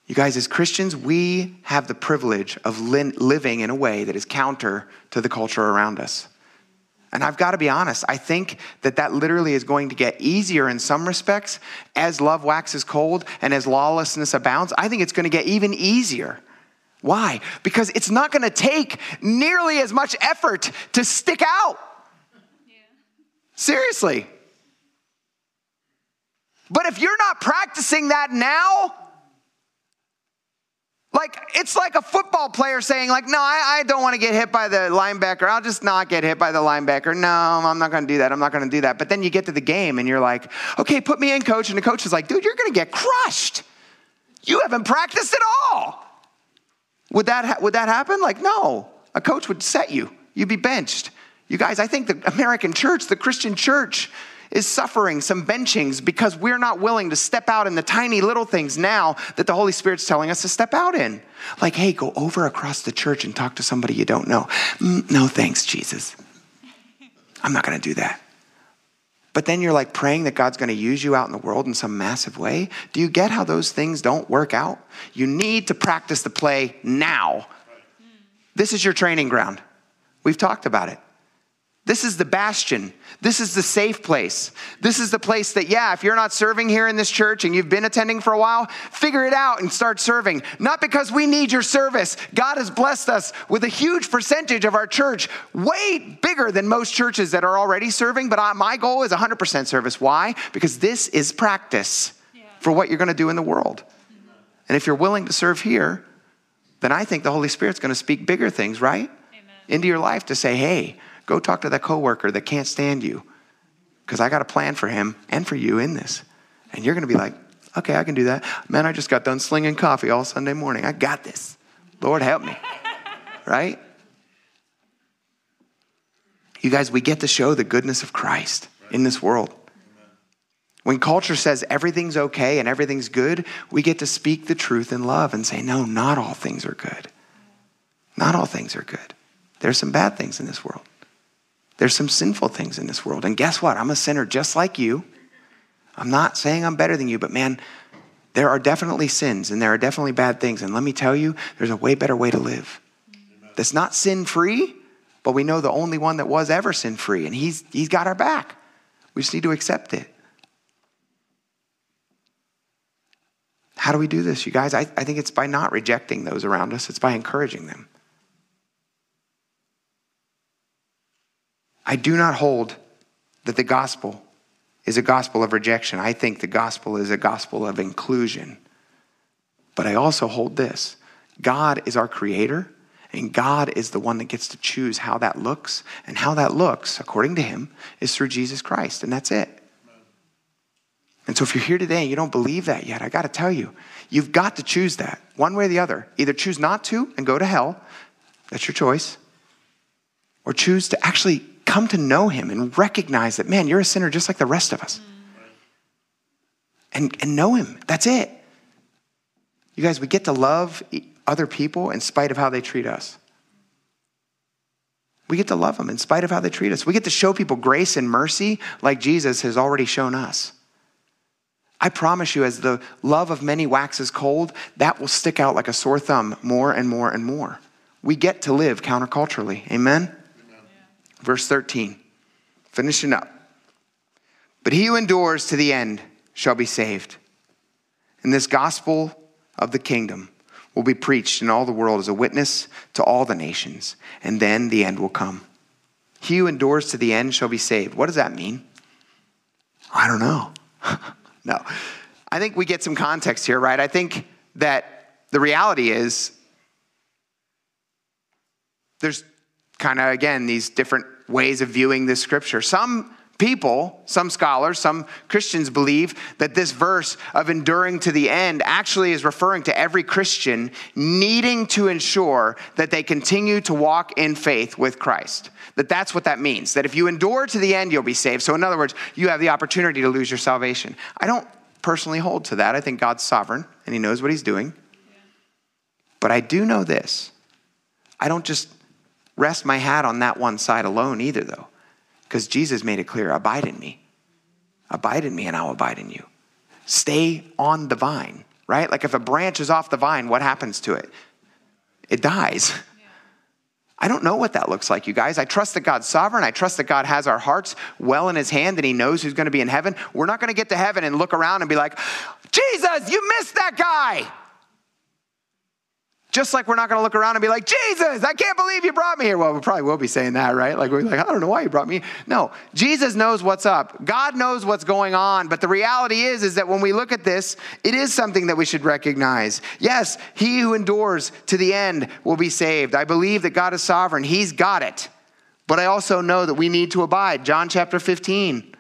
You guys, as Christians, we have the privilege of living in a way that is counter to the culture around us. And I've got to be honest, I think that literally is going to get easier in some respects as love waxes cold and as lawlessness abounds. I think it's going to get even easier. Why? Because it's not going to take nearly as much effort to stick out. Yeah. Seriously. But if you're not practicing that now, like, it's like a football player saying, like, no, I don't want to get hit by the linebacker. I'll just not get hit by the linebacker. No, I'm not going to do that. I'm not going to do that. But then you get to the game and you're like, okay, put me in, coach. And the coach is like, dude, you're going to get crushed. You haven't practiced at all. Would that happen? Like, no. A coach would set you. You'd be benched. You guys, I think the American church, the Christian church, is suffering some benchings because we're not willing to step out in the tiny little things now that the Holy Spirit's telling us to step out in. Like, hey, go over across the church and talk to somebody you don't know. No thanks, Jesus. I'm not going to do that. But then you're like praying that God's going to use you out in the world in some massive way. Do you get how those things don't work out? You need to practice the play now. This is your training ground. We've talked about it. This is the bastion. This is the safe place. This is the place that, yeah, if you're not serving here in this church and you've been attending for a while, figure it out and start serving. Not because we need your service. God has blessed us with a huge percentage of our church, way bigger than most churches that are already serving. But my goal is 100% service. Why? Because this is practice for what you're going to do in the world. And if you're willing to serve here, then I think the Holy Spirit's going to speak bigger things, right? Amen. Into your life to say, hey, go talk to that coworker that can't stand you. because I got a plan for him and for you in this. And you're going to be like, okay, I can do that. Man, I just got done slinging coffee all Sunday morning. I got this. Lord, help me. Right? You guys, we get to show the goodness of Christ in this world. When culture says everything's okay and everything's good, we get to speak the truth in love and say, no, not all things are good. Not all things are good. There's some bad things in this world. There's some sinful things in this world. And guess what? I'm a sinner just like you. I'm not saying I'm better than you, but man, there are definitely sins and there are definitely bad things. And let me tell you, there's a way better way to live. Amen. That's not sin-free, but we know the only one that was ever sin-free, and he's got our back. We just need to accept it. How do we do this, you guys? I think it's by not rejecting those around us. It's by encouraging them. I do not hold that the gospel is a gospel of rejection. I think the gospel is a gospel of inclusion. But I also hold this. God is our creator, and God is the one that gets to choose how that looks. And how that looks, according to him, is through Jesus Christ. And that's it. And so if you're here today and you don't believe that yet, I got to tell you, you've got to choose that one way or the other. Either choose not to and go to hell. That's your choice. Or choose to actually come to know him and recognize that, man, you're a sinner just like the rest of us. And know him. That's it. You guys, we get to love other people in spite of how they treat us. We get to love them in spite of how they treat us. We get to show people grace and mercy like Jesus has already shown us. I promise you, as the love of many waxes cold, that will stick out like a sore thumb more and more and more. We get to live counterculturally. Amen? Verse 13, finishing up. But he who endures to the end shall be saved. And this gospel of the kingdom will be preached in all the world as a witness to all the nations. And then the end will come. He who endures to the end shall be saved. What does that mean? I don't know. No. I think we get some context here, right? I think that the reality is there's kind of, again, these different ways of viewing this scripture. Some people, some scholars, some Christians believe that this verse of enduring to the end actually is referring to every Christian needing to ensure that they continue to walk in faith with Christ. That's what that means. That if you endure to the end, you'll be saved. So in other words, you have the opportunity to lose your salvation. I don't personally hold to that. I think God's sovereign and he knows what he's doing. But I do know this. I don't just rest my hat on that one side alone either, though. Because Jesus made it clear, abide in me. Abide in me and I'll abide in you. Stay on the vine, right? Like if a branch is off the vine, what happens to it? It dies. Yeah. I don't know what that looks like, you guys. I trust that God's sovereign. I trust that God has our hearts well in his hand and he knows who's going to be in heaven. We're not going to get to heaven and look around and be like, Jesus, you missed that guy. Just like we're not going to look around and be like, Jesus, I can't believe you brought me here. Well, we probably will be saying that, right? Like, we're like, I don't know why you brought me. No, Jesus knows what's up. God knows what's going on. But the reality is that when we look at this, it is something that we should recognize. Yes, he who endures to the end will be saved. I believe that God is sovereign. He's got it. But I also know that we need to abide. John chapter 15.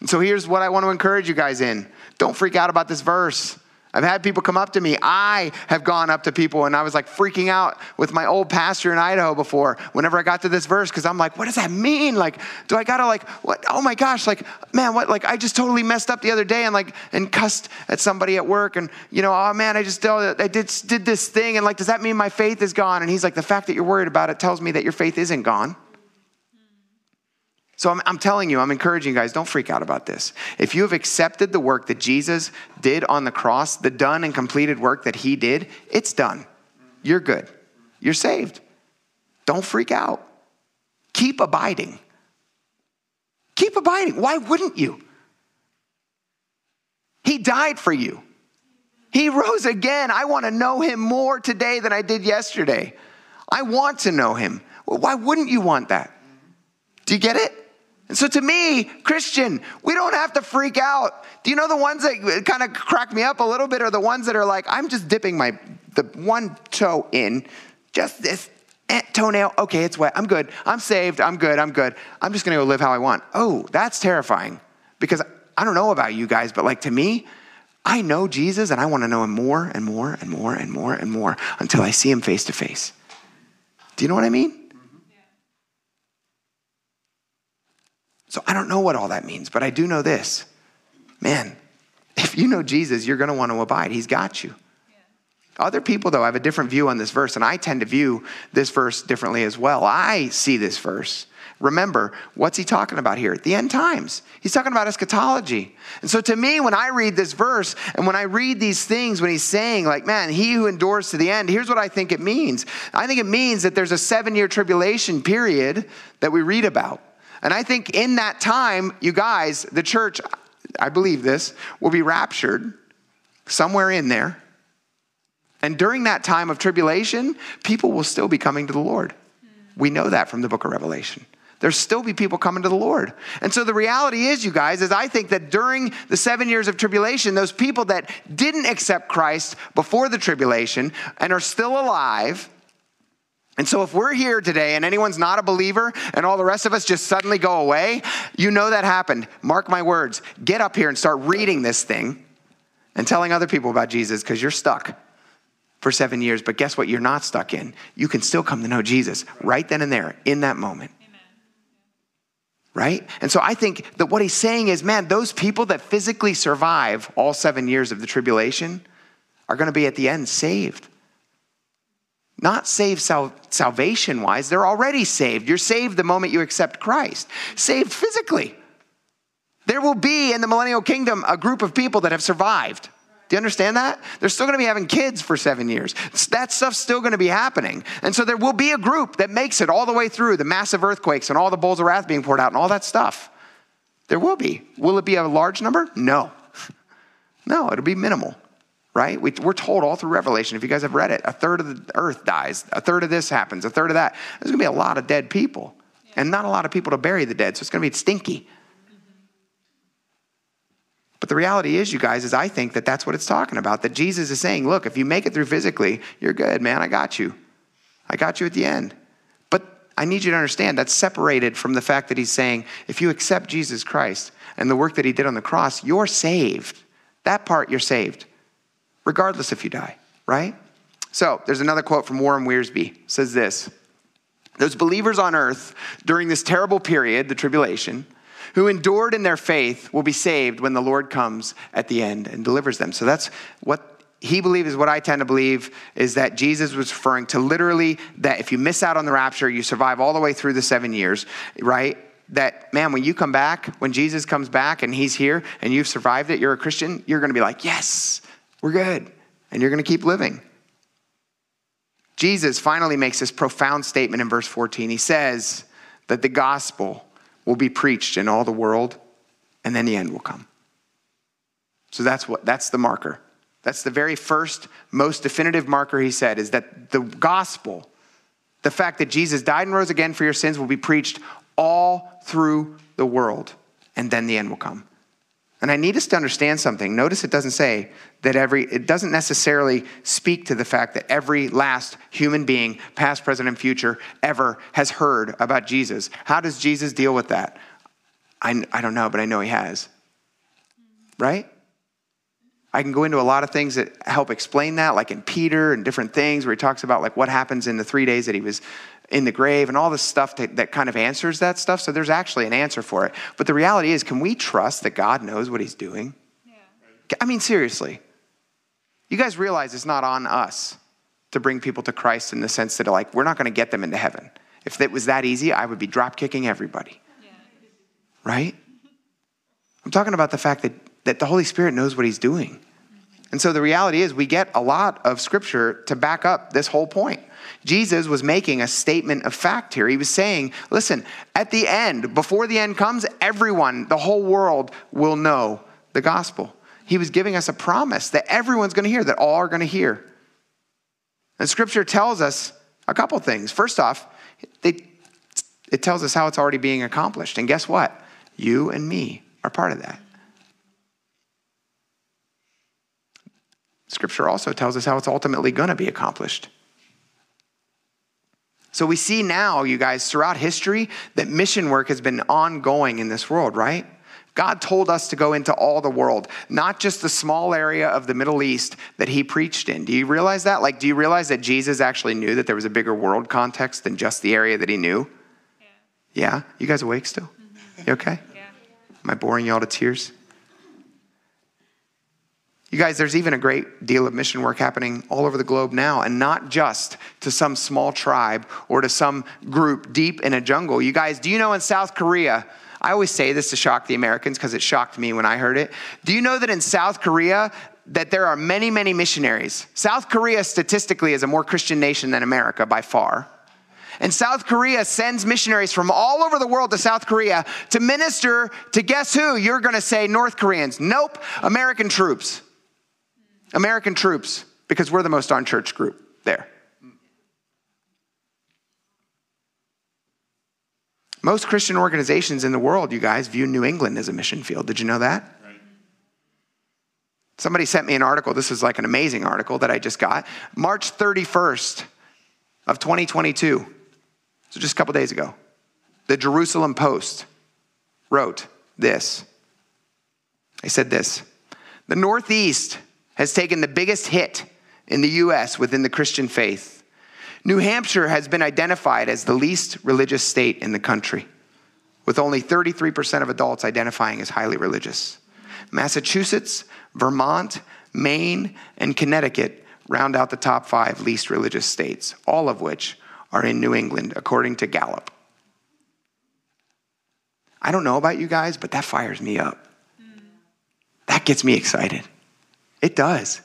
And so here's what I want to encourage you guys in. Don't freak out about this verse. I've had people come up to me. I have gone up to people and I was like freaking out with my old pastor in Idaho before whenever I got to this verse because I'm like, what does that mean? Like, do I got to like, what? Oh my gosh, like, man, what? Like, I just totally messed up the other day and like, and cussed at somebody at work and, you know, oh man, I did this thing and like, does that mean my faith is gone? And he's like, the fact that you're worried about it tells me that your faith isn't gone. So I'm telling you, I'm encouraging you guys, don't freak out about this. If you have accepted the work that Jesus did on the cross, the done and completed work that he did, it's done. You're good. You're saved. Don't freak out. Keep abiding. Keep abiding. Why wouldn't you? He died for you. He rose again. I want to know him more today than I did yesterday. I want to know him. Well, why wouldn't you want that? Do you get it? And so to me, Christian, we don't have to freak out. Do you know the ones that kind of crack me up a little bit are the ones that are like, I'm just dipping the one toe in, just this, toenail, okay, it's wet, I'm good. I'm saved, I'm good, I'm good. I'm just gonna go live how I want. Oh, that's terrifying, because I don't know about you guys, but like to me, I know Jesus and I wanna know him more and more and more and more and more until I see him face to face. Do you know what I mean? Mm-hmm. Yeah. So I don't know what all that means, but I do know this. Man, if you know Jesus, you're gonna wanna abide. He's got you. Other people, though, have a different view on this verse, and I tend to view this verse differently as well. I see this verse. Remember, what's he talking about here? The end times. He's talking about eschatology. And so to me, when I read this verse and when I read these things, when he's saying, like, man, he who endures to the end, here's what I think it means. I think it means that there's a 7-year tribulation period that we read about. And I think in that time, you guys, the church, I believe this, will be raptured somewhere in there. And during that time of tribulation, people will still be coming to the Lord. We know that from the book of Revelation. There'll still be people coming to the Lord. And so the reality is, you guys, is I think that during the 7 years of tribulation, those people that didn't accept Christ before the tribulation and are still alive. And so if we're here today and anyone's not a believer and all the rest of us just suddenly go away, you know that happened. Mark my words. Get up here and start reading this thing and telling other people about Jesus, because you're stuck for 7 years, but guess what you're not stuck in? You can still come to know Jesus right then and there, in that moment. Amen. Right? And so I think that what he's saying is, man, those people that physically survive all 7 years of the tribulation are gonna be at the end saved. Not saved salvation-wise, they're already saved. You're saved the moment you accept Christ. Saved physically. There will be in the millennial kingdom a group of people that have survived. Do you understand that? They're still going to be having kids for 7 years. That stuff's still going to be happening. And so there will be a group that makes it all the way through the massive earthquakes and all the bowls of wrath being poured out and all that stuff. There will be. Will it be a large number? No. No, it'll be minimal, right? We're told all through Revelation, if you guys have read it, 1/3 of the earth dies, 1/3 of this happens, 1/3 of that. There's going to be a lot of dead people and not a lot of people to bury the dead. So it's going to be stinky. But the reality is, you guys, is I think that that's what it's talking about, that Jesus is saying, look, if you make it through physically, you're good, man. I got you. I got you at the end. But I need you to understand that's separated from the fact that he's saying, if you accept Jesus Christ and the work that he did on the cross, you're saved. That part, you're saved, regardless if you die, right? So there's another quote from Warren Weersby. It says this: those believers on earth during this terrible period, the tribulation, who endured in their faith will be saved when the Lord comes at the end and delivers them. So that's what he believed is what I tend to believe, is that Jesus was referring to literally that if you miss out on the rapture, you survive all the way through the 7 years, right? That, man, when you come back, when Jesus comes back and he's here and you've survived it, you're a Christian, you're going to be like, yes, we're good. And you're going to keep living. Jesus finally makes this profound statement in verse 14. He says that the gospel will be preached in all the world, and then the end will come. So that's the marker. That's the very first, most definitive marker, he said, is that the gospel, the fact that Jesus died and rose again for your sins, will be preached all through the world, and then the end will come. And I need us to understand something. Notice it doesn't say that it doesn't necessarily speak to the fact that every last human being, past, present, and future, ever has heard about Jesus. How does Jesus deal with that? I don't know, but I know he has. Right? I can go into a lot of things that help explain that, like in Peter and different things where he talks about like what happens in the 3 days that he was in the grave and all this stuff that kind of answers that stuff. So there's actually an answer for it. But the reality is, can we trust that God knows what he's doing? Yeah. I mean, seriously, you guys realize it's not on us to bring people to Christ in the sense that like, we're not going to get them into heaven. If it was that easy, I would be drop kicking everybody. Yeah. Right? I'm talking about the fact that the Holy Spirit knows what he's doing. And so the reality is, we get a lot of scripture to back up this whole point. Jesus was making a statement of fact here. He was saying, listen, at the end, before the end comes, everyone, the whole world will know the gospel. He was giving us a promise that everyone's going to hear, that all are going to hear. And scripture tells us a couple things. First off, it tells us how it's already being accomplished. And guess what? You and me are part of that. Scripture also tells us how it's ultimately going to be accomplished. So we see now, you guys, throughout history, that mission work has been ongoing in this world, right? God told us to go into all the world, not just the small area of the Middle East that he preached in. Do you realize that? Like, do you realize that Jesus actually knew that there was a bigger world context than just the area that he knew? Yeah? You guys awake still? Mm-hmm. You okay? Yeah. Am I boring y'all to tears? You guys, there's even a great deal of mission work happening all over the globe now, and not just to some small tribe or to some group deep in a jungle. You guys, do you know in South Korea, I always say this to shock the Americans because it shocked me when I heard it. Do you know that in South Korea that there are many, many missionaries? South Korea statistically is a more Christian nation than America by far. And South Korea sends missionaries from all over the world to South Korea to minister to, guess who? You're going to say North Koreans. Nope, American troops. American troops, because we're the most unchurched group there. Most Christian organizations in the world, you guys, view New England as a mission field. Did you know that? Right. Somebody sent me an article. This is like an amazing article that I just got. March 31st of 2022, so just a couple days ago, the Jerusalem Post wrote this. They said this: the Northeast has taken the biggest hit in the U.S. within the Christian faith. New Hampshire has been identified as the least religious state in the country, with only 33% of adults identifying as highly religious. Massachusetts, Vermont, Maine, and Connecticut round out the top 5 least religious states, all of which are in New England, according to Gallup. I don't know about you guys, but that fires me up. That gets me excited. It does.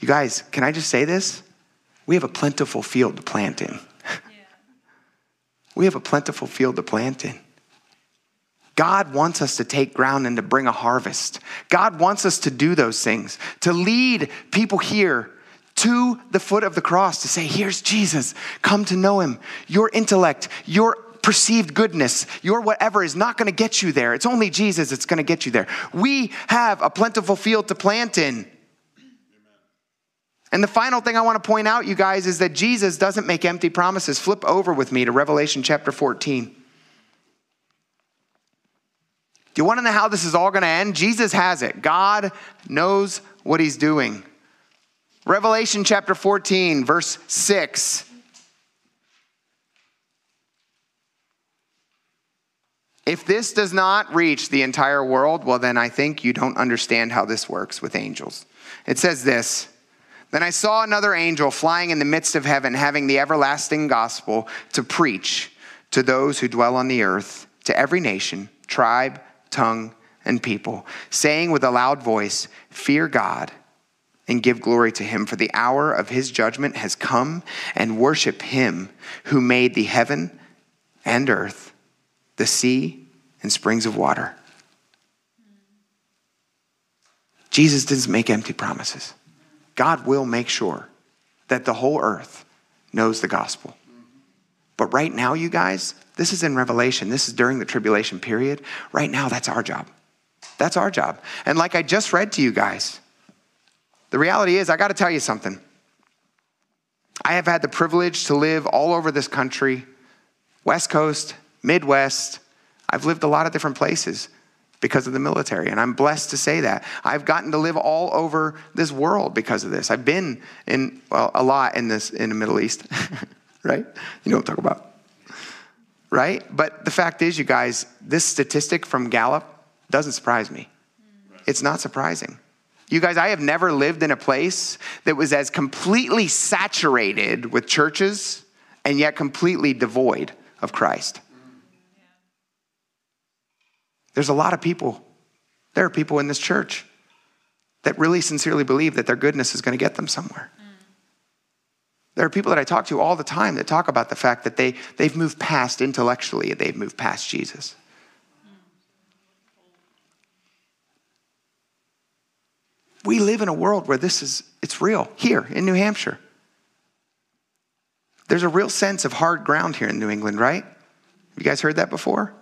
You guys, can I just say this? We have a plentiful field to plant in. Yeah. We have a plentiful field to plant in. God wants us to take ground and to bring a harvest. God wants us to do those things, to lead people here to the foot of the cross, to say, here's Jesus. Come to know him. Your intellect, your perceived goodness, your whatever is not going to get you there. It's only Jesus that's going to get you there. We have a plentiful field to plant in. And the final thing I want to point out, you guys, is that Jesus doesn't make empty promises. Flip over with me to Revelation chapter 14. Do you want to know how this is all going to end? Jesus has it. God knows what he's doing. Revelation chapter 14, verse 6. If this does not reach the entire world, well, then I think you don't understand how this works with angels. It says this: Then I saw another angel flying in the midst of heaven, having the everlasting gospel to preach to those who dwell on the earth, to every nation, tribe, tongue, and people, saying with a loud voice, fear God and give glory to him, for the hour of his judgment has come, and worship him who made the heaven and earth, the sea, and springs of water. Jesus doesn't make empty promises. God will make sure that the whole earth knows the gospel. But right now, you guys, this is in Revelation. This is during the tribulation period. Right now, that's our job. That's our job. And like I just read to you guys, the reality is, I got to tell you something. I have had the privilege to live all over this country, West Coast, Midwest. I've lived a lot of different places because of the military, and I'm blessed to say that. I've gotten to live all over this world because of this. I've been in, well, a lot in the Middle East, right? You know what I'm talking about, right? But the fact is, you guys, this statistic from Gallup doesn't surprise me. It's not surprising. You guys, I have never lived in a place that was as completely saturated with churches and yet completely devoid of Christ. There's a lot of people. There are people in this church that really sincerely believe that their goodness is going to get them somewhere. There are people that I talk to all the time that talk about the fact that they've moved past intellectually, they've moved past Jesus. We live in a world where it's real here in New Hampshire. There's a real sense of hard ground here in New England, right? Have you guys heard that before?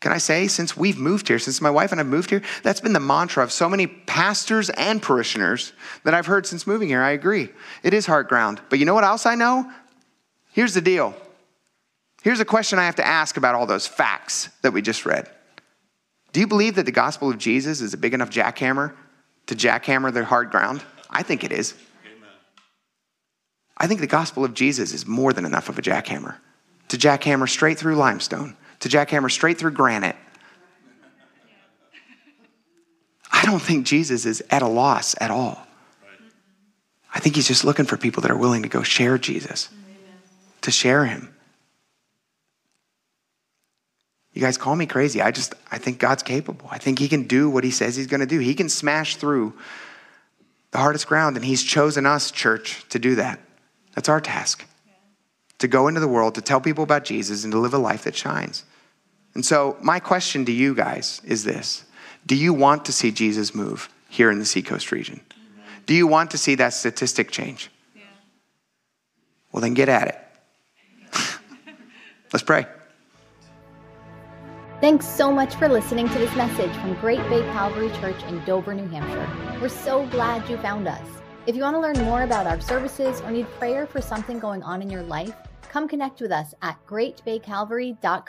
Can I say, since we've moved here, since my wife and I've moved here, that's been the mantra of so many pastors and parishioners that I've heard since moving here. I agree. It is hard ground. But you know what else I know? Here's the deal. Here's a question I have to ask about all those facts that we just read. Do you believe that the gospel of Jesus is a big enough jackhammer to jackhammer the hard ground? I think it is. Amen. I think the gospel of Jesus is more than enough of a jackhammer to jackhammer straight through limestone, to jackhammer straight through granite. I don't think Jesus is at a loss at all. Right. I think he's just looking for people that are willing to go share Jesus, amen, to share him. You guys call me crazy. I think God's capable. I think he can do what he says he's going to do. He can smash through the hardest ground, and he's chosen us, church, to do that. That's our task, to go into the world, to tell people about Jesus, and to live a life that shines. And so my question to you guys is this. Do you want to see Jesus move here in the Seacoast region? Do you want to see that statistic change? Yeah. Well, then get at it. Let's pray. Thanks so much for listening to this message from Great Bay Calvary Church in Dover, New Hampshire. We're so glad you found us. If you want to learn more about our services or need prayer for something going on in your life, come connect with us at greatbaycalvary.com.